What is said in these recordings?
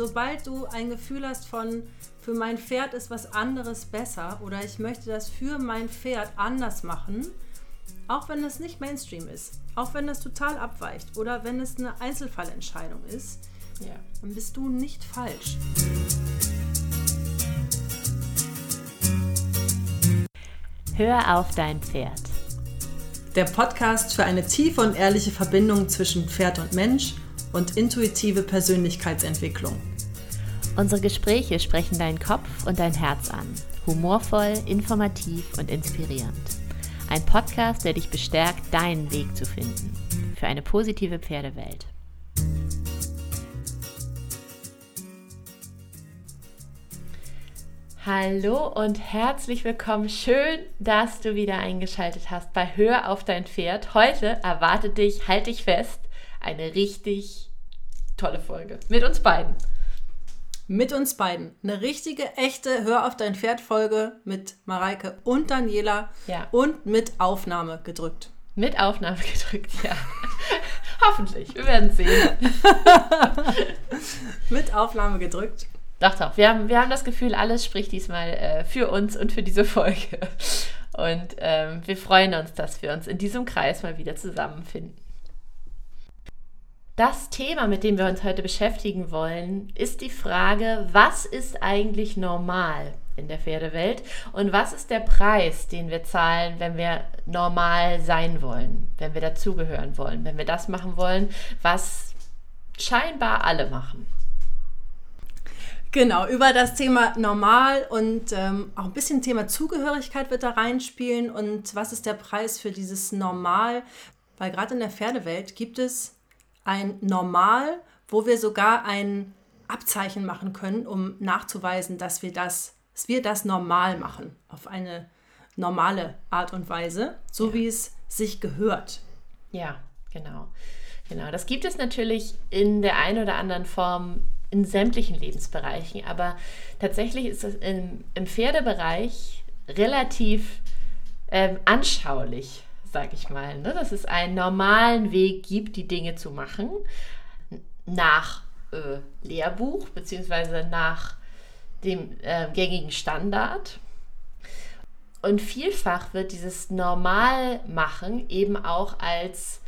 sobald du ein Gefühl hast von, für mein Pferd ist was anderes besser oder ich möchte das für mein Pferd anders machen, auch wenn das nicht Mainstream ist, auch wenn das total abweicht oder wenn es eine Einzelfallentscheidung ist, ja, dann bist du nicht falsch. Hör auf dein Pferd. Der Podcast für eine tiefe und ehrliche Verbindung zwischen Pferd und Mensch und intuitive Persönlichkeitsentwicklung. Unsere Gespräche sprechen deinen Kopf und dein Herz an. Humorvoll, informativ und inspirierend. Ein Podcast, der dich bestärkt, deinen Weg zu finden. Für eine positive Pferdewelt. Hallo und herzlich willkommen. Schön, dass du wieder eingeschaltet hast bei Hör auf dein Pferd. Heute erwartet dich, halt dich fest, eine richtig tolle Folge. Mit uns beiden. Mit uns beiden. Eine richtige, echte Hör auf dein Pferd-Folge mit Mareike und Daniela. Ja. Und mit Aufnahme gedrückt. Mit Aufnahme gedrückt, ja. Hoffentlich, wir werden sehen. Mit Aufnahme gedrückt. Doch, wir haben das Gefühl, alles spricht diesmal für uns und für diese Folge. Und wir freuen uns, dass wir uns in diesem Kreis mal wieder zusammenfinden. Das Thema, mit dem wir uns heute beschäftigen wollen, ist die Frage, was ist eigentlich normal in der Pferdewelt und was ist der Preis, den wir zahlen, wenn wir normal sein wollen, wenn wir dazugehören wollen, wenn wir das machen wollen, was scheinbar alle machen. Genau, über das Thema normal und auch ein bisschen Thema Zugehörigkeit wird da reinspielen und was ist der Preis für dieses Normal, weil gerade in der Pferdewelt gibt es ein Normal, wo wir sogar ein Abzeichen machen können, um nachzuweisen, dass wir das normal machen, auf eine normale Art und Weise, so ja, wie es sich gehört. Ja, genau. Das gibt es natürlich in der einen oder anderen Form in sämtlichen Lebensbereichen, aber tatsächlich ist das im Pferdebereich relativ anschaulich, sage ich mal, ne? Dass es einen normalen Weg gibt, die Dinge zu machen, nach Lehrbuch beziehungsweise nach dem gängigen Standard. Und vielfach wird dieses Normalmachen eben auch als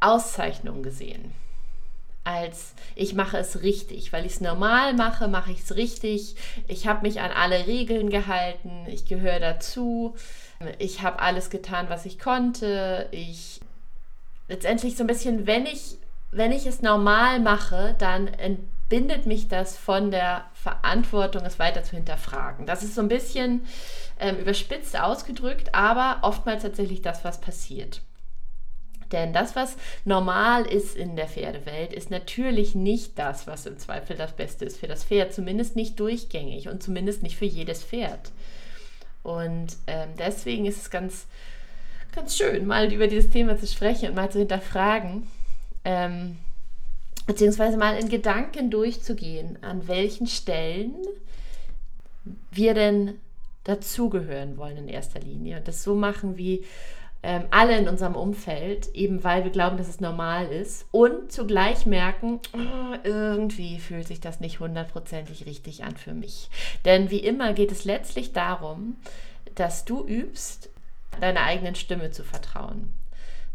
Auszeichnung gesehen. Als ich mache es richtig, weil ich es normal mache, mache ich es richtig, ich habe mich an alle Regeln gehalten, ich gehöre dazu, ich habe alles getan, was ich konnte, ich letztendlich so ein bisschen, wenn ich es normal mache, dann entbindet mich das von der Verantwortung, es weiter zu hinterfragen. Das ist so ein bisschen überspitzt ausgedrückt, aber oftmals tatsächlich das, was passiert. Denn das, was normal ist in der Pferdewelt, ist natürlich nicht das, was im Zweifel das Beste ist für das Pferd. Zumindest nicht durchgängig und zumindest nicht für jedes Pferd. Und deswegen ist es ganz, ganz schön, mal über dieses Thema zu sprechen und mal zu hinterfragen, beziehungsweise mal in Gedanken durchzugehen, an welchen Stellen wir denn dazugehören wollen in erster Linie. Und das so machen wie alle in unserem Umfeld, eben weil wir glauben, dass es normal ist und zugleich merken, irgendwie fühlt sich das nicht hundertprozentig richtig an für mich. Denn wie immer geht es letztlich darum, dass du übst, deiner eigenen Stimme zu vertrauen,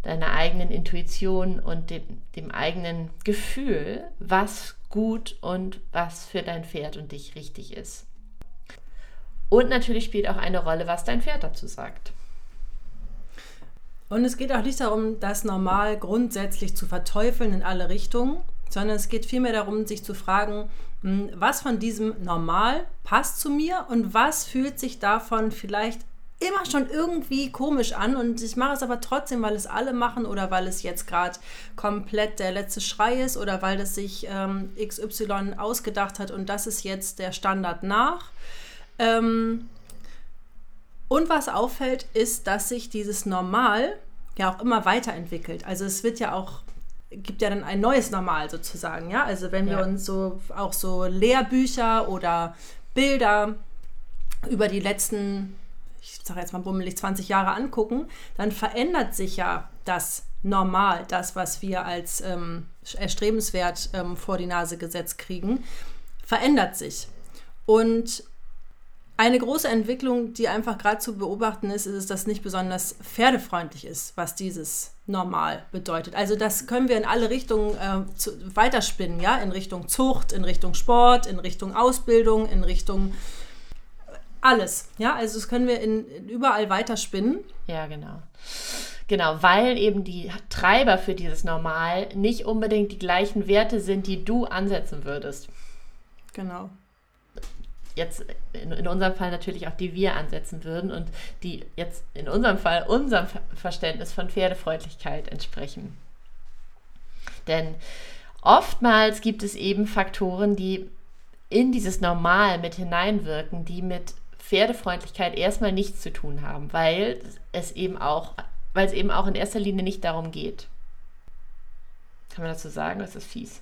deiner eigenen Intuition und dem eigenen Gefühl, was gut und was für dein Pferd und dich richtig ist. Und natürlich spielt auch eine Rolle, was dein Pferd dazu sagt. Und es geht auch nicht darum, das Normal grundsätzlich zu verteufeln in alle Richtungen, sondern es geht vielmehr darum, sich zu fragen, was von diesem Normal passt zu mir und was fühlt sich davon vielleicht immer schon irgendwie komisch an und ich mache es aber trotzdem, weil es alle machen oder weil es jetzt gerade komplett der letzte Schrei ist oder weil es sich XY ausgedacht hat und das ist jetzt der Standard nach. Und was auffällt, ist, dass sich dieses Normal ja auch immer weiterentwickelt. Also es wird ja auch, gibt ja dann ein neues Normal sozusagen, ja. Also wenn wir uns so Lehrbücher oder Bilder über die letzten, ich sage jetzt mal bummelig, 20 Jahre angucken, dann verändert sich ja das Normal, das, was wir als erstrebenswert vor die Nase gesetzt kriegen, verändert sich. Und eine große Entwicklung, die einfach gerade zu beobachten ist, ist, dass es nicht besonders pferdefreundlich ist, was dieses normal bedeutet. Also das können wir in alle Richtungen weiterspinnen, ja? In Richtung Zucht, in Richtung Sport, in Richtung Ausbildung, in Richtung alles. Ja? Also das können wir überall weiterspinnen. Ja, genau. Genau, weil eben die Treiber für dieses Normal nicht unbedingt die gleichen Werte sind, die du ansetzen würdest. Genau. Jetzt in unserem Fall natürlich auch, die wir ansetzen würden und die jetzt in unserem Fall unserem Verständnis von Pferdefreundlichkeit entsprechen. Denn oftmals gibt es eben Faktoren, die in dieses Normal mit hineinwirken, die mit Pferdefreundlichkeit erstmal nichts zu tun haben, weil es eben auch in erster Linie nicht darum geht. Kann man dazu sagen, das ist fies.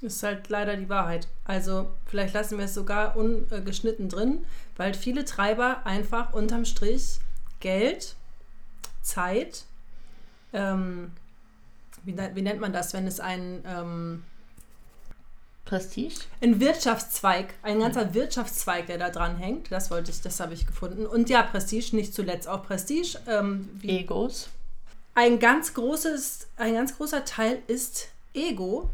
Das ist halt leider die Wahrheit. Also vielleicht lassen wir es sogar ungeschnitten drin, weil viele Treiber einfach unterm Strich Geld, Zeit, wie nennt man das, wenn es ein Prestige? Ein Wirtschaftszweig, ein ganzer Wirtschaftszweig, der da dran hängt. Das habe ich gefunden. Und ja, Prestige, nicht zuletzt auch Prestige. Egos. Ein ganz großer Teil ist Ego.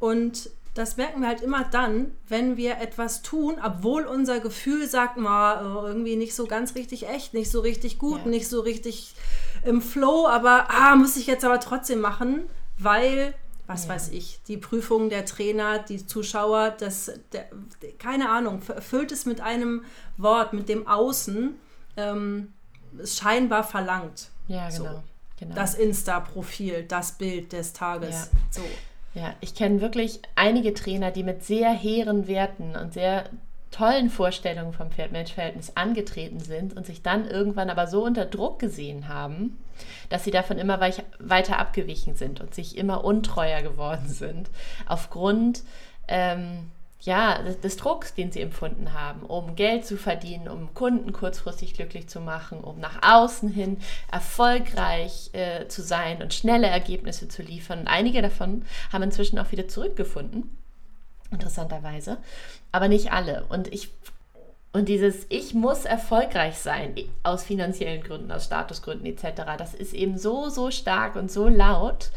Und das merken wir halt immer dann, wenn wir etwas tun, obwohl unser Gefühl sagt, mal irgendwie nicht so ganz richtig echt, nicht so richtig gut, ja, nicht so richtig im Flow, aber muss ich jetzt aber trotzdem machen, weil, was weiß ich, die Prüfung, der Trainer, die Zuschauer, keine Ahnung, erfüllt es mit einem Wort, mit dem Außen, scheinbar verlangt. Ja, genau. So. Genau. Das Insta-Profil, das Bild des Tages, ja. So. Ja, ich kenne wirklich einige Trainer, die mit sehr hehren Werten und sehr tollen Vorstellungen vom Pferd-Mensch-Verhältnis angetreten sind und sich dann irgendwann aber so unter Druck gesehen haben, dass sie davon immer weiter abgewichen sind und sich immer untreuer geworden sind aufgrund des Drucks, den sie empfunden haben, um Geld zu verdienen, um Kunden kurzfristig glücklich zu machen, um nach außen hin erfolgreich zu sein und schnelle Ergebnisse zu liefern. Und einige davon haben inzwischen auch wieder zurückgefunden, interessanterweise, aber nicht alle. Und dieses Ich muss erfolgreich sein, aus finanziellen Gründen, aus Statusgründen etc., das ist eben so, so stark und so laut,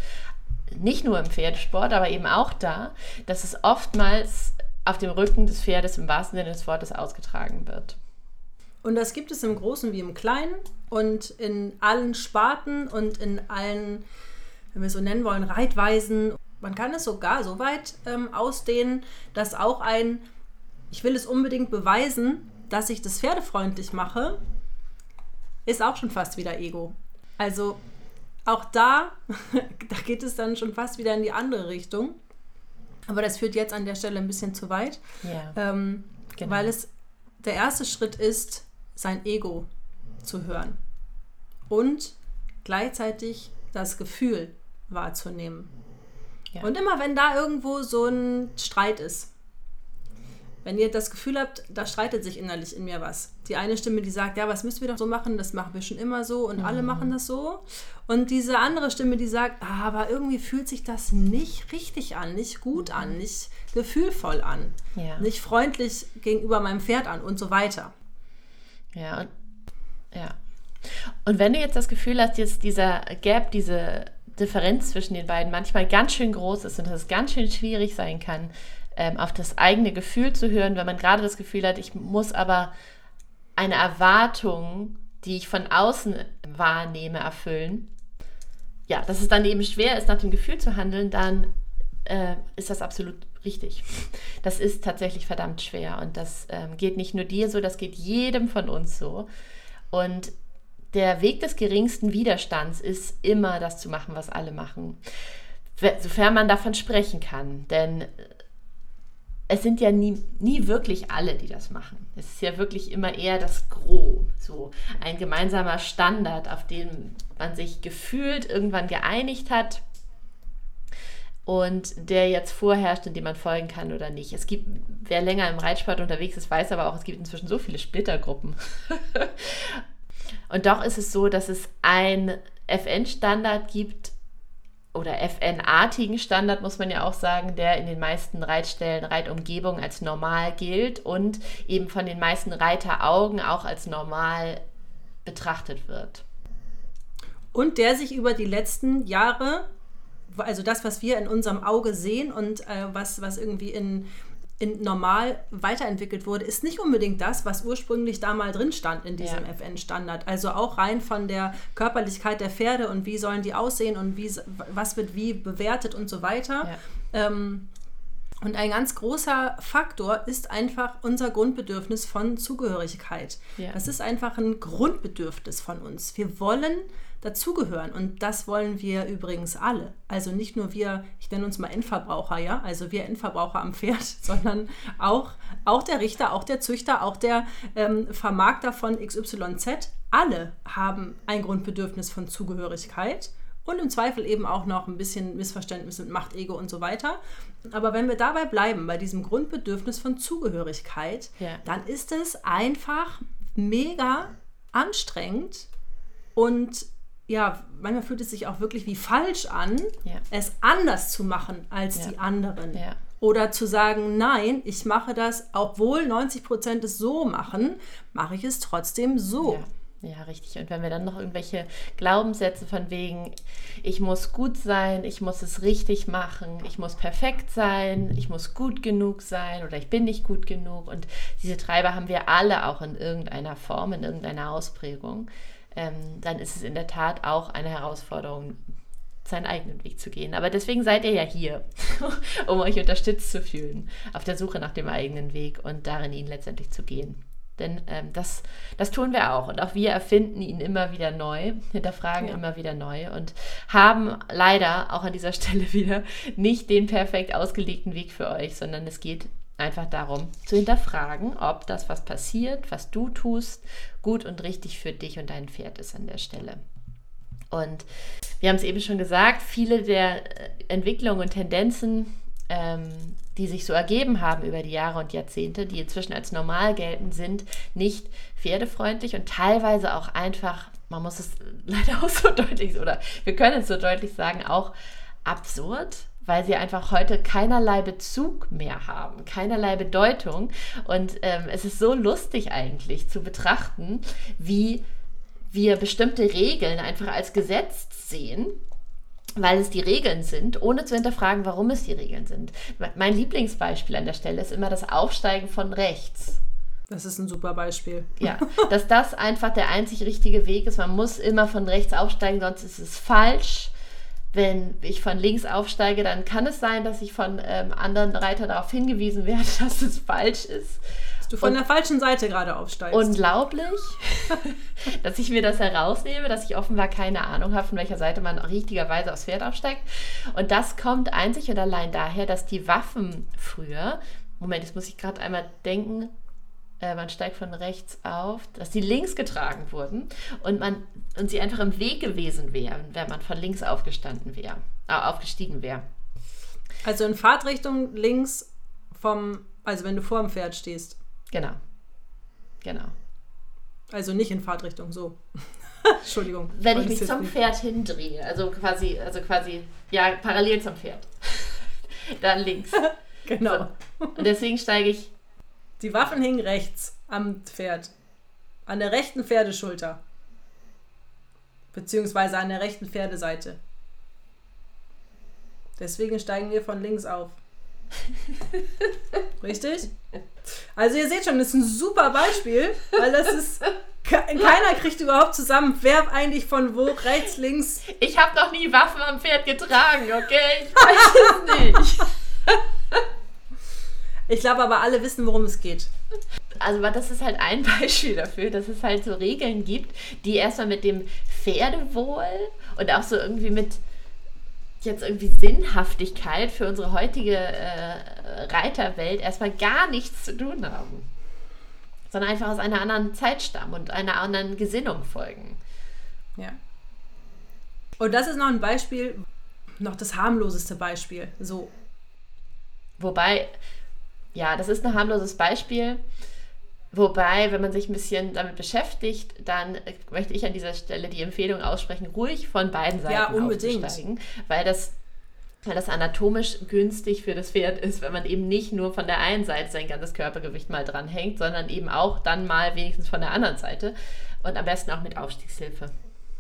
nicht nur im Pferdesport, aber eben auch da, dass es oftmals auf dem Rücken des Pferdes im wahrsten Sinne des Wortes ausgetragen wird. Und das gibt es im Großen wie im Kleinen und in allen Sparten und in allen, wenn wir es so nennen wollen, Reitweisen. Man kann es sogar so weit ausdehnen, dass auch ich will es unbedingt beweisen, dass ich das pferdefreundlich mache, ist auch schon fast wieder Ego. Also auch da geht es dann schon fast wieder in die andere Richtung. Aber das führt jetzt an der Stelle ein bisschen zu weit, ja, genau. Weil es der erste Schritt ist, sein Ego zu hören und gleichzeitig das Gefühl wahrzunehmen. Ja. Und immer wenn da irgendwo so ein Streit ist, wenn ihr das Gefühl habt, da streitet sich innerlich in mir was. Die eine Stimme, die sagt, ja, was müssen wir doch so machen, das machen wir schon immer so und alle machen das so. Und diese andere Stimme, die sagt, aber irgendwie fühlt sich das nicht richtig an, nicht gut an, nicht gefühlvoll an, ja, nicht freundlich gegenüber meinem Pferd an und so weiter. Ja, ja. Und wenn du jetzt das Gefühl hast, jetzt dieser Gap, diese Differenz zwischen den beiden manchmal ganz schön groß ist und dass es ganz schön schwierig sein kann, auf das eigene Gefühl zu hören, wenn man gerade das Gefühl hat, ich muss aber eine Erwartung, die ich von außen wahrnehme, erfüllen. Ja, dass es dann eben schwer ist, nach dem Gefühl zu handeln, dann ist das absolut richtig. Das ist tatsächlich verdammt schwer und das geht nicht nur dir so, das geht jedem von uns so. Und der Weg des geringsten Widerstands ist immer das zu machen, was alle machen. Sofern man davon sprechen kann, denn es sind ja nie wirklich alle, die das machen. Es ist ja wirklich immer eher das Gros, so ein gemeinsamer Standard, auf den man sich gefühlt irgendwann geeinigt hat und der jetzt vorherrscht und dem man folgen kann oder nicht. Wer länger im Reitsport unterwegs ist, weiß aber auch, es gibt inzwischen so viele Splittergruppen. Und doch ist es so, dass es einen FN-Standard gibt, oder FN-artigen Standard, muss man ja auch sagen, der in den meisten Reitstellen, Reitumgebungen als normal gilt und eben von den meisten Reiteraugen auch als normal betrachtet wird. Und der sich über die letzten Jahre, also das, was wir in unserem Auge sehen und was irgendwie in normal weiterentwickelt wurde, ist nicht unbedingt das, was ursprünglich da mal drin stand in diesem FN-Standard. Also auch rein von der Körperlichkeit der Pferde und wie sollen die aussehen und was wird wie bewertet und so weiter. Ja. Und ein ganz großer Faktor ist einfach unser Grundbedürfnis von Zugehörigkeit. Ja. Das ist einfach ein Grundbedürfnis von uns. Wir wollen dazugehören und das wollen wir übrigens alle. Also nicht nur wir, ich nenne uns mal Endverbraucher, ja, also wir Endverbraucher am Pferd, sondern auch der Richter, auch der Züchter, auch der Vermarkter von XYZ. Alle haben ein Grundbedürfnis von Zugehörigkeit. Und im Zweifel eben auch noch ein bisschen Missverständnis mit Macht, Ego und so weiter. Aber wenn wir dabei bleiben, bei diesem Grundbedürfnis von Zugehörigkeit, dann ist es einfach mega anstrengend und ja, manchmal fühlt es sich auch wirklich wie falsch an, es anders zu machen als die anderen. Ja. Oder zu sagen, nein, ich mache das, obwohl 90% es so machen, mache ich es trotzdem so. Ja. Ja, richtig. Und wenn wir dann noch irgendwelche Glaubenssätze von wegen, ich muss gut sein, ich muss es richtig machen, ich muss perfekt sein, ich muss gut genug sein oder ich bin nicht gut genug. Und diese Treiber haben wir alle auch in irgendeiner Form, in irgendeiner Ausprägung. Dann ist es in der Tat auch eine Herausforderung, seinen eigenen Weg zu gehen. Aber deswegen seid ihr ja hier, um euch unterstützt zu fühlen, auf der Suche nach dem eigenen Weg und darin, ihn letztendlich zu gehen. Denn das tun wir auch. Und auch wir erfinden ihn immer wieder neu, hinterfragen immer wieder neu und haben leider auch an dieser Stelle wieder nicht den perfekt ausgelegten Weg für euch, sondern es geht einfach darum, zu hinterfragen, ob das, was passiert, was du tust, gut und richtig für dich und dein Pferd ist an der Stelle. Und wir haben es eben schon gesagt, viele der Entwicklungen und Tendenzen, die sich so ergeben haben über die Jahre und Jahrzehnte, die inzwischen als normal gelten, sind nicht pferdefreundlich und teilweise auch einfach, man muss es leider auch so deutlich, oder wir können es so deutlich sagen, auch absurd, weil sie einfach heute keinerlei Bezug mehr haben, keinerlei Bedeutung. Und es ist so lustig eigentlich zu betrachten, wie wir bestimmte Regeln einfach als Gesetz sehen, weil es die Regeln sind, ohne zu hinterfragen, warum es die Regeln sind. Mein Lieblingsbeispiel an der Stelle ist immer das Aufsteigen von rechts. Das ist ein super Beispiel. Ja, dass das einfach der einzig richtige Weg ist. Man muss immer von rechts aufsteigen, sonst ist es falsch. Wenn ich von links aufsteige, dann kann es sein, dass ich von anderen Reitern darauf hingewiesen werde, dass es falsch ist. Du von der falschen Seite gerade aufsteigst. Unglaublich, dass ich mir das herausnehme, dass ich offenbar keine Ahnung habe, von welcher Seite man richtigerweise aufs Pferd aufsteigt. Und das kommt einzig und allein daher, dass die Waffen früher, Moment, jetzt muss ich gerade einmal denken, man steigt von rechts auf, dass die links getragen wurden und sie einfach im Weg gewesen wären, wenn man von links aufgestiegen wäre. Also in Fahrtrichtung links also wenn du vor dem Pferd stehst. Genau. Also nicht in Fahrtrichtung, so. Entschuldigung. Wenn ich mich zum Pferd hindrehe, also quasi, ja, parallel zum Pferd. Dann links. Genau. So. Und deswegen steige ich. Die Waffen hingen rechts am Pferd. An der rechten Pferdeschulter. Beziehungsweise an der rechten Pferdeseite. Deswegen steigen wir von links auf. Richtig? Also ihr seht schon, das ist ein super Beispiel, weil das ist, keiner kriegt überhaupt zusammen, wer eigentlich von wo, rechts, links. Ich habe noch nie Waffen am Pferd getragen, okay? Ich weiß es nicht. Ich glaube aber, alle wissen, worum es geht. Also das ist halt ein Beispiel dafür, dass es halt so Regeln gibt, die erstmal mit dem Pferdewohl und auch so irgendwie mit jetzt irgendwie Sinnhaftigkeit für unsere heutige Reiterwelt erstmal gar nichts zu tun haben, sondern einfach aus einer anderen Zeit stammen und einer anderen Gesinnung folgen. Ja. Und das ist noch ein Beispiel, noch das harmloseste Beispiel. So. Wobei, ja, das ist ein harmloses Beispiel, Wobei, wenn man sich ein bisschen damit beschäftigt, dann möchte ich an dieser Stelle die Empfehlung aussprechen, ruhig von beiden Seiten aufzusteigen, weil das anatomisch günstig für das Pferd ist, wenn man eben nicht nur von der einen Seite sein ganzes Körpergewicht mal dranhängt, sondern eben auch dann mal wenigstens von der anderen Seite und am besten auch mit Aufstiegshilfe.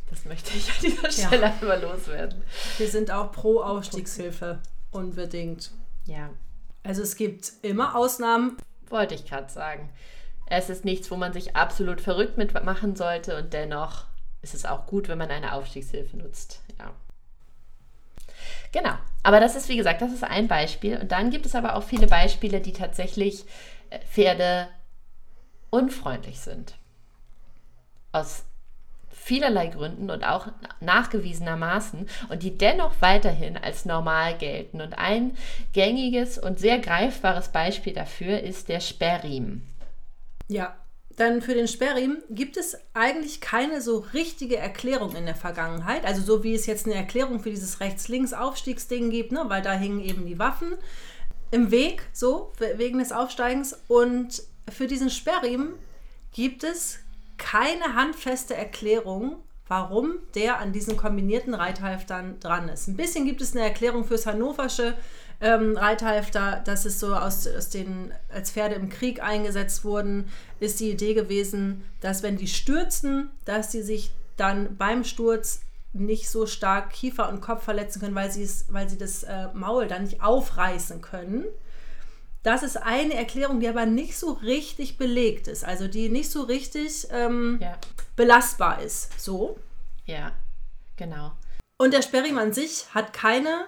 Das möchte ich an dieser Stelle einmal loswerden. Wir sind auch pro Aufstiegshilfe, unbedingt. Ja. Also es gibt immer Ausnahmen. Wollte ich gerade sagen. Es ist nichts, wo man sich absolut verrückt mitmachen sollte und dennoch ist es auch gut, wenn man eine Aufstiegshilfe nutzt. Ja. Genau, aber das ist, wie gesagt, das ist ein Beispiel und dann gibt es aber auch viele Beispiele, die tatsächlich Pferde unfreundlich sind. Aus vielerlei Gründen und auch nachgewiesenermaßen und die dennoch weiterhin als normal gelten. Und ein gängiges und sehr greifbares Beispiel dafür ist der Sperrriemen. Ja, dann für den Sperrriemen gibt es eigentlich keine so richtige Erklärung in der Vergangenheit. Also so wie es jetzt eine Erklärung für dieses Rechts-Links-Aufstiegsding gibt, ne? Weil da hingen eben die Waffen im Weg, so wegen des Aufsteigens. Und für diesen Sperrriemen gibt es keine handfeste Erklärung, warum der an diesen kombinierten Reithalftern dran ist. Ein bisschen gibt es eine Erklärung fürs hannoversche Reithalfter, dass es so aus den, als Pferde im Krieg eingesetzt wurden, ist die Idee gewesen, dass wenn die stürzen, dass sie sich dann beim Sturz nicht so stark Kiefer und Kopf verletzen können, weil sie das Maul dann nicht aufreißen können. Das ist eine Erklärung, die aber nicht so richtig belegt ist, also die nicht so richtig belastbar ist. So. Ja, genau. Und der Sperrriemen an sich hat keine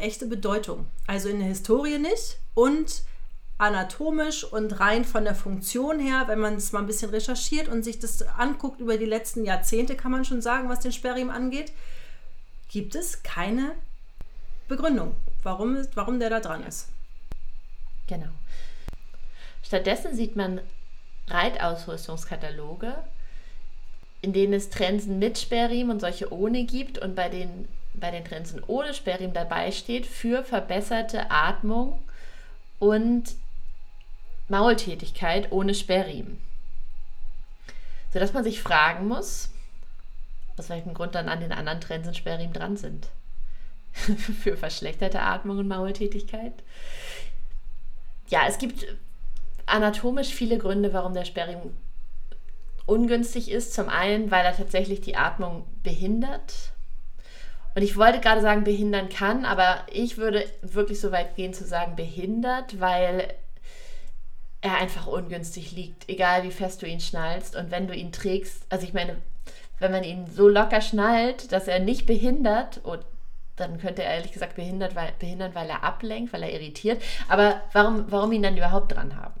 echte Bedeutung. Also in der Historie nicht und anatomisch und rein von der Funktion her, wenn man es mal ein bisschen recherchiert und sich das anguckt über die letzten Jahrzehnte, kann man schon sagen, was den Sperrriemen angeht, gibt es keine Begründung, warum der da dran ist. Genau. Stattdessen sieht man Reitausrüstungskataloge, in denen es Trensen mit Sperrriemen und solche ohne gibt und bei den Trensen ohne Sperrriemen dabei steht für verbesserte Atmung und Maultätigkeit ohne Sperrriemen. Sodass man sich fragen muss, aus welchem Grund dann an den anderen Trensen Sperrriemen dran sind. Für verschlechterte Atmung und Maultätigkeit. Ja, es gibt anatomisch viele Gründe, warum der Sperrriemen ungünstig ist. Zum einen, weil er tatsächlich die Atmung behindert. Und ich wollte gerade sagen, behindern kann, aber ich würde wirklich so weit gehen zu sagen, behindert, weil er einfach ungünstig liegt, egal wie fest du ihn schnallst. Und wenn du ihn trägst, also ich meine, wenn man ihn so locker schnallt, dass er nicht behindert, und dann könnte er ehrlich gesagt behindern, weil er ablenkt, weil er irritiert. Aber warum ihn dann überhaupt dran haben?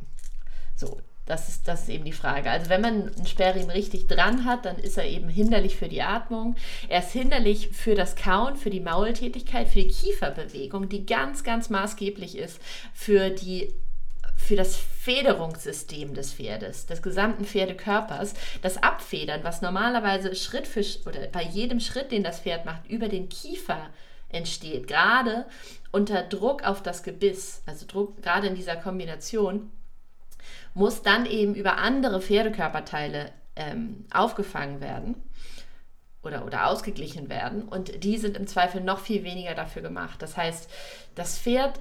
So, das ist eben die Frage. Also wenn man einen Sperrriemen richtig dran hat, dann ist er eben hinderlich für die Atmung. Er ist hinderlich für das Kauen, für die Maultätigkeit, für die Kieferbewegung, die ganz, ganz maßgeblich ist für das Federungssystem des Pferdes, des gesamten Pferdekörpers, das Abfedern, was normalerweise Schritt für oder bei jedem Schritt, den das Pferd macht, über den Kiefer entsteht, gerade unter Druck auf das Gebiss, also Druck gerade in dieser Kombination, muss dann eben über andere Pferdekörperteile aufgefangen werden oder ausgeglichen werden und die sind im Zweifel noch viel weniger dafür gemacht. Das heißt, das Pferd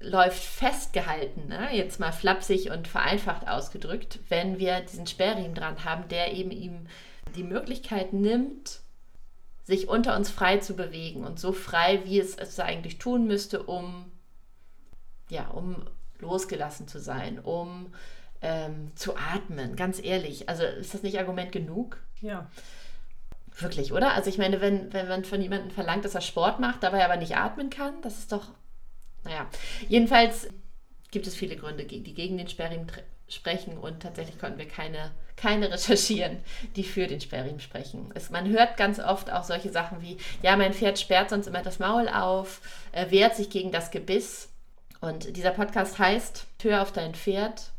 läuft festgehalten, ne? Jetzt mal flapsig und vereinfacht ausgedrückt, wenn wir diesen Sperrriemen dran haben, der eben ihm die Möglichkeit nimmt, sich unter uns frei zu bewegen und so frei, wie es eigentlich tun müsste, um losgelassen zu sein, um zu atmen, ganz ehrlich. Also ist das nicht Argument genug? Ja. Wirklich, oder? Also ich meine, wenn man von jemandem verlangt, dass er Sport macht, dabei aber nicht atmen kann, das ist doch... Naja, jedenfalls gibt es viele Gründe, die gegen den Sperrriemen sprechen und tatsächlich konnten wir keine recherchieren, die für den Sperrriemen sprechen. Man hört ganz oft auch solche Sachen wie, ja, mein Pferd sperrt sonst immer das Maul auf, wehrt sich gegen das Gebiss. Und dieser Podcast heißt, hör auf dein Pferd.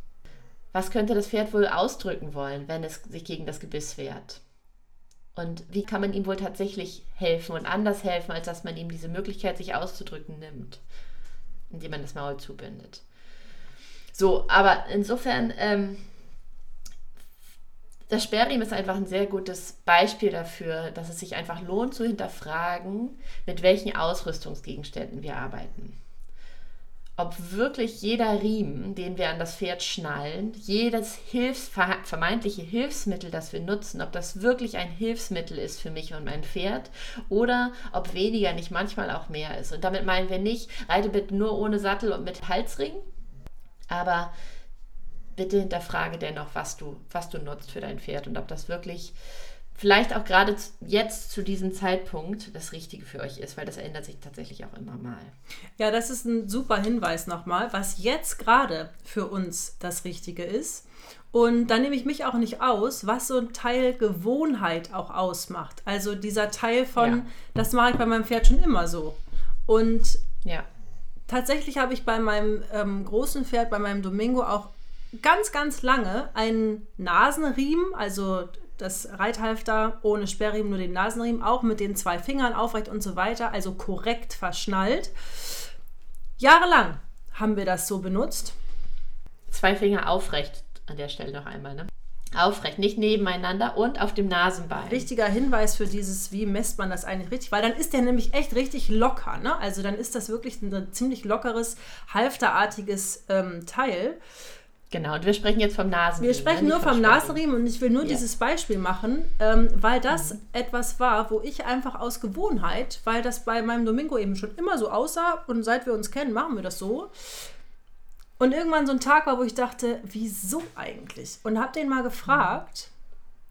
Was könnte das Pferd wohl ausdrücken wollen, wenn es sich gegen das Gebiss wehrt? Und wie kann man ihm wohl tatsächlich helfen und anders helfen, als dass man ihm diese Möglichkeit, sich auszudrücken, nimmt? Indem man das Maul zubindet. So, aber insofern Das Sperrriemen ist einfach ein sehr gutes Beispiel dafür, dass es sich einfach lohnt zu hinterfragen, mit welchen Ausrüstungsgegenständen wir arbeiten. Ob wirklich jeder Riemen, den wir an das Pferd schnallen, jedes vermeintliche Hilfsmittel, das wir nutzen, ob das wirklich ein Hilfsmittel ist für mich und mein Pferd oder ob weniger nicht manchmal auch mehr ist. Und damit meinen wir nicht, reite bitte nur ohne Sattel und mit Halsring, aber bitte hinterfrage dennoch, was du nutzt für dein Pferd und ob das wirklich vielleicht auch gerade jetzt zu diesem Zeitpunkt das Richtige für euch ist, weil das ändert sich tatsächlich auch immer mal. Ja, das ist ein super Hinweis nochmal, was jetzt gerade für uns das Richtige ist. Und da nehme ich mich auch nicht aus, was so ein Teil Gewohnheit auch ausmacht. Also dieser Teil von, das mache ich bei meinem Pferd schon immer so. Und tatsächlich habe ich bei meinem großen Pferd, bei meinem Domingo auch ganz, ganz lange einen Nasenriemen, also das Reithalfter ohne Sperrriemen, nur den Nasenriemen, auch mit den 2 Fingern aufrecht und so weiter, also korrekt verschnallt. Jahrelang haben wir das so benutzt. 2 Finger aufrecht an der Stelle noch einmal, ne? Aufrecht, nicht nebeneinander und auf dem Nasenbein. Richtiger Hinweis für dieses, wie messt man das eigentlich richtig, weil dann ist der nämlich echt richtig locker, ne? Also dann ist das wirklich ein ziemlich lockeres, halfterartiges Teil. Genau, und wir sprechen jetzt vom Nasenriemen. Wir sprechen nur vom Nasenriemen und ich will nur dieses Beispiel machen, weil das etwas war, wo ich einfach aus Gewohnheit, weil das bei meinem Domingo eben schon immer so aussah und seit wir uns kennen, machen wir das so. Und irgendwann so ein Tag war, wo ich dachte, wieso eigentlich? Und habe den mal gefragt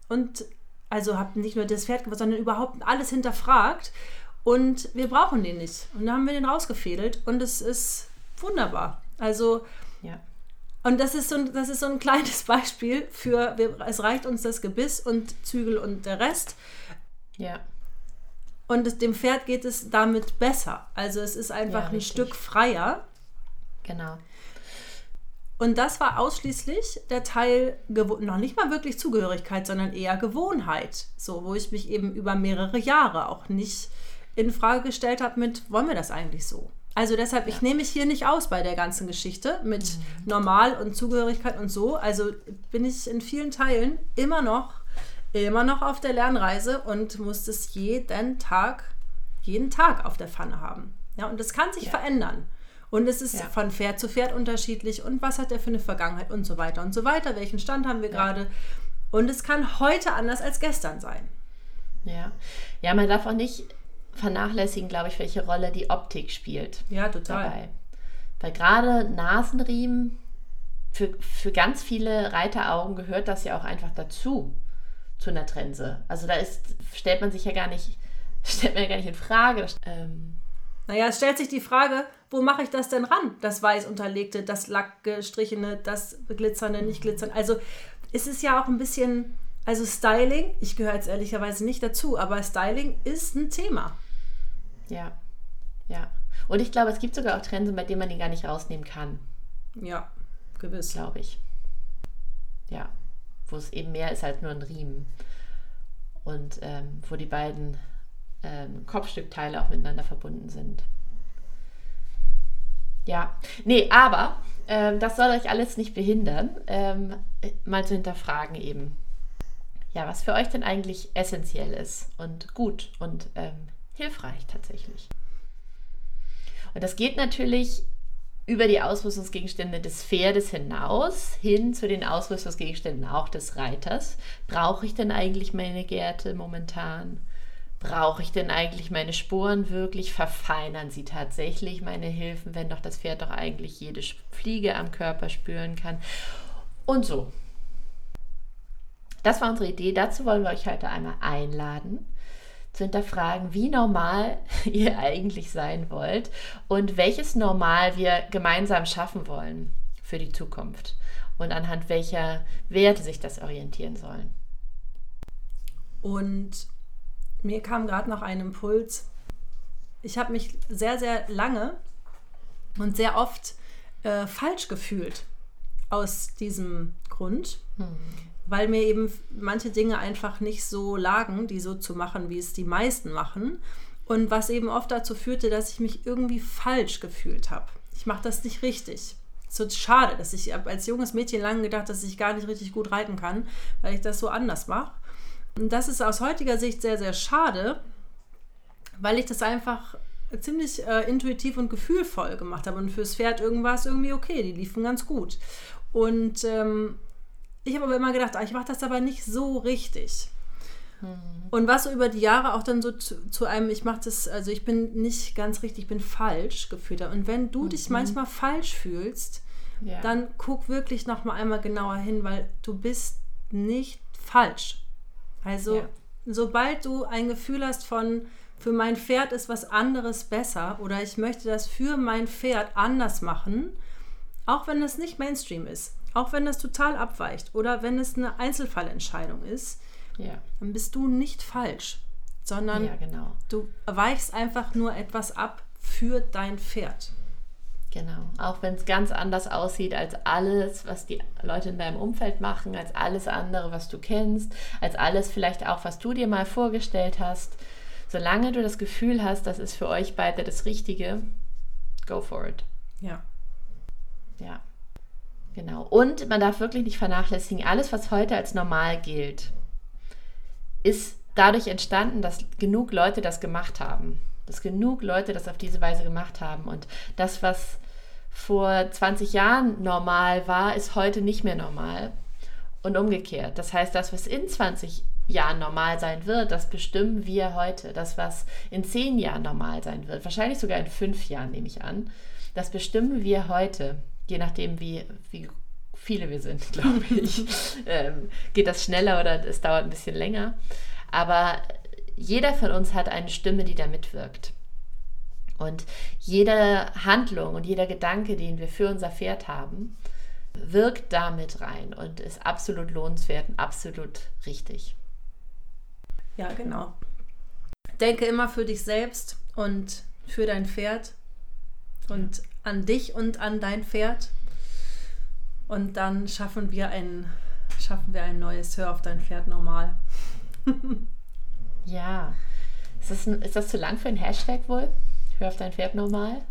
und also habe nicht nur das Pferd gefragt, sondern überhaupt alles hinterfragt und wir brauchen den nicht. Und dann haben wir den rausgefädelt und es ist wunderbar. Also und das ist so ein kleines Beispiel für, es reicht uns das Gebiss und Zügel und der Rest. Ja. Und dem Pferd geht es damit besser. Also es ist einfach ein Stück freier. Genau. Und das war ausschließlich der Teil, noch nicht mal wirklich Zugehörigkeit, sondern eher Gewohnheit. So, wo ich mich eben über mehrere Jahre auch nicht in Frage gestellt habe mit, wollen wir das eigentlich so? Also deshalb, ich nehme mich hier nicht aus bei der ganzen Geschichte mit Normal und Zugehörigkeit und so. Also bin ich in vielen Teilen immer noch auf der Lernreise und muss das jeden Tag auf der Pfanne haben. Ja, und das kann sich verändern. Und es ist von Pferd zu Pferd unterschiedlich. Und was hat der für eine Vergangenheit und so weiter und so weiter. Welchen Stand haben wir gerade? Und es kann heute anders als gestern sein. Ja, man darf auch nicht vernachlässigen, glaube ich, welche Rolle die Optik spielt. Ja, total. Dabei. Weil gerade Nasenriemen, für ganz viele Reiteraugen gehört das ja auch einfach dazu, zu einer Trense. Also da stellt man ja gar nicht in Frage. Naja, es stellt sich die Frage, wo mache ich das denn ran? Das weiß unterlegte, das lackgestrichene, das glitzernde, nicht glitzernde. Also es ist ja auch ein bisschen, also Styling, ich gehöre jetzt ehrlicherweise nicht dazu, aber Styling ist ein Thema. Ja. Und ich glaube, es gibt sogar auch Trensen, bei denen man die gar nicht rausnehmen kann. Ja, gewiss. Glaube ich. Ja, wo es eben mehr ist als nur ein Riemen. Und wo die beiden Kopfstückteile auch miteinander verbunden sind. Ja, nee, aber das soll euch alles nicht behindern, mal zu hinterfragen eben. Ja, was für euch denn eigentlich essentiell ist und gut und hilfreich tatsächlich. Und das geht natürlich über die Ausrüstungsgegenstände des Pferdes hinaus, hin zu den Ausrüstungsgegenständen auch des Reiters. Brauche ich denn eigentlich meine Gerte momentan? Brauche ich denn eigentlich meine Sporen wirklich? Verfeinern sie tatsächlich meine Hilfen, wenn doch das Pferd doch eigentlich jede Fliege am Körper spüren kann? Und so. Das war unsere Idee. Dazu wollen wir euch heute einmal einladen, zu hinterfragen, wie normal ihr eigentlich sein wollt und welches Normal wir gemeinsam schaffen wollen für die Zukunft und anhand welcher Werte sich das orientieren sollen. Und mir kam gerade noch ein Impuls. Ich habe mich sehr, sehr lange und sehr oft falsch gefühlt aus diesem Grund. Weil mir eben manche Dinge einfach nicht so lagen, die so zu machen, wie es die meisten machen. Und was eben oft dazu führte, dass ich mich irgendwie falsch gefühlt habe. Ich mache das nicht richtig. so schade, dass ich als junges Mädchen lange gedacht, dass ich gar nicht richtig gut reiten kann, weil ich das so anders mache. Und das ist aus heutiger Sicht sehr, sehr schade, weil ich das einfach ziemlich intuitiv und gefühlvoll gemacht habe. Und fürs Pferd irgendwas irgendwie okay, die liefen ganz gut. Und ich habe aber immer gedacht, ich mache das aber nicht so richtig. Und was so über die Jahre auch dann so zu einem, ich mache das, also ich bin nicht ganz richtig, ich bin falsch gefühlt. Und wenn du dich manchmal falsch fühlst, ja, dann guck wirklich nochmal einmal genauer hin, weil du bist nicht falsch. Also sobald du ein Gefühl hast von, für mein Pferd ist was anderes besser oder ich möchte das für mein Pferd anders machen, auch wenn das nicht Mainstream ist, auch wenn das total abweicht oder wenn es eine Einzelfallentscheidung ist, ja, dann bist du nicht falsch, sondern du weichst einfach nur etwas ab für dein Pferd. Genau, auch wenn es ganz anders aussieht als alles, was die Leute in deinem Umfeld machen, als alles andere, was du kennst, als alles vielleicht auch, was du dir mal vorgestellt hast. Solange du das Gefühl hast, das ist für euch beide das Richtige, go for it. Ja. Ja, genau. Und man darf wirklich nicht vernachlässigen, alles, was heute als normal gilt, ist dadurch entstanden, dass genug Leute das gemacht haben. Dass genug Leute das auf diese Weise gemacht haben. Und das, was vor 20 Jahren normal war, ist heute nicht mehr normal. Und umgekehrt. Das heißt, das, was in 20 Jahren normal sein wird, das bestimmen wir heute. Das, was in 10 Jahren normal sein wird, wahrscheinlich sogar in 5 Jahren, nehme ich an, das bestimmen wir heute. Je nachdem, wie viele wir sind, glaube ich. Geht das schneller oder es dauert ein bisschen länger. Aber jeder von uns hat eine Stimme, die da mitwirkt. Und jede Handlung und jeder Gedanke, den wir für unser Pferd haben, wirkt da mit rein und ist absolut lohnenswert und absolut richtig. Ja, genau. Denke immer für dich selbst und für dein Pferd und an dich und an dein Pferd. Und dann schaffen wir ein neues Hör auf dein Pferd normal. Ja. Ist das zu lang für ein Hashtag wohl? Hör auf dein Pferd normal?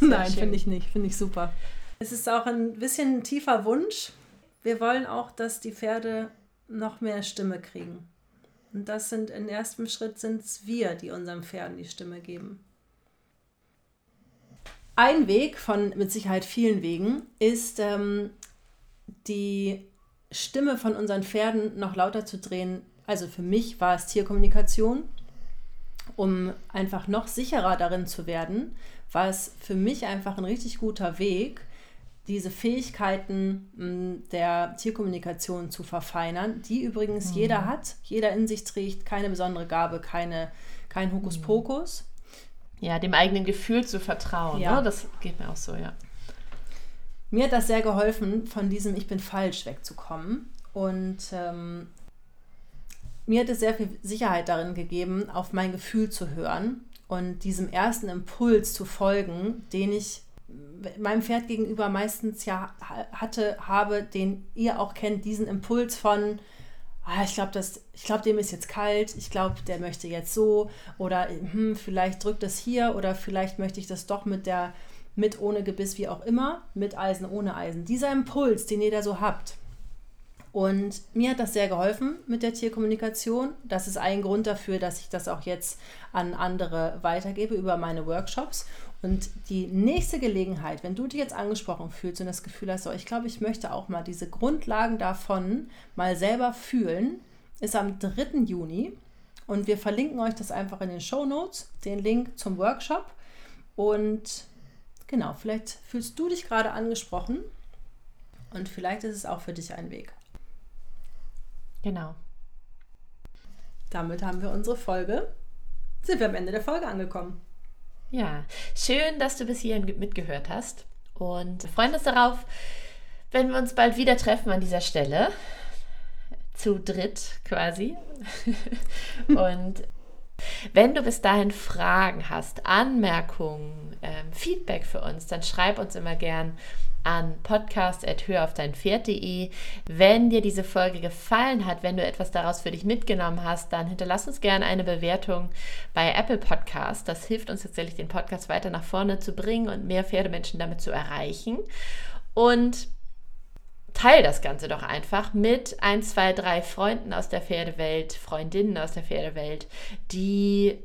Nein, finde ich nicht. Finde ich super. Es ist auch ein bisschen ein tiefer Wunsch. Wir wollen auch, dass die Pferde noch mehr Stimme kriegen. Und das sind im ersten Schritt wir, die unseren Pferden die Stimme geben. Ein Weg von mit Sicherheit vielen Wegen ist, die Stimme von unseren Pferden noch lauter zu drehen. Also für mich war es Tierkommunikation. Um einfach noch sicherer darin zu werden, war es für mich einfach ein richtig guter Weg, diese Fähigkeiten der Tierkommunikation zu verfeinern, die übrigens jeder hat, jeder in sich trägt, keine besondere Gabe, kein Hokuspokus. Ja, dem eigenen Gefühl zu vertrauen, ja, ne? Das geht mir auch so, ja. Mir hat das sehr geholfen, von diesem Ich bin falsch wegzukommen. Und mir hat es sehr viel Sicherheit darin gegeben, auf mein Gefühl zu hören und diesem ersten Impuls zu folgen, den ich meinem Pferd gegenüber meistens ja habe, den ihr auch kennt, diesen Impuls von ich glaube, dem ist jetzt kalt, ich glaube, der möchte jetzt so oder vielleicht drückt das hier oder vielleicht möchte ich das doch mit ohne Gebiss, wie auch immer, mit Eisen, ohne Eisen. Dieser Impuls, den ihr da so habt. Und mir hat das sehr geholfen mit der Tierkommunikation. Das ist ein Grund dafür, dass ich das auch jetzt an andere weitergebe über meine Workshops. Und die nächste Gelegenheit, wenn du dich jetzt angesprochen fühlst und das Gefühl hast, so, ich glaube, ich möchte auch mal diese Grundlagen davon mal selber fühlen, ist am 3. Juni. Und wir verlinken euch das einfach in den Shownotes, den Link zum Workshop. Und genau, vielleicht fühlst du dich gerade angesprochen und vielleicht ist es auch für dich ein Weg. Genau. Damit haben wir unsere Folge. Sind wir am Ende der Folge angekommen. Ja, schön, dass du bis hierhin mitgehört hast und wir freuen uns darauf, wenn wir uns bald wieder treffen an dieser Stelle, zu dritt quasi. Und wenn du bis dahin Fragen hast, Anmerkungen, Feedback für uns, dann schreib uns immer gern an podcast@hoeraufdeinpferd.de. Wenn dir diese Folge gefallen hat, wenn du etwas daraus für dich mitgenommen hast, dann hinterlass uns gerne eine Bewertung bei Apple Podcast. Das hilft uns tatsächlich, den Podcast weiter nach vorne zu bringen und mehr Pferdemenschen damit zu erreichen. und teile das Ganze doch einfach mit 1, 2, 3 Freunden aus der Pferdewelt, Freundinnen aus der Pferdewelt, die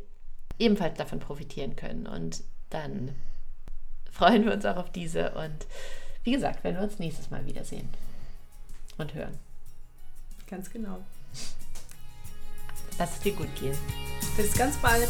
ebenfalls davon profitieren können. Und dann freuen wir uns auch auf diese. Und wie gesagt, wenn wir uns nächstes Mal wiedersehen und hören. Ganz genau. Lass es dir gut gehen. Bis ganz bald.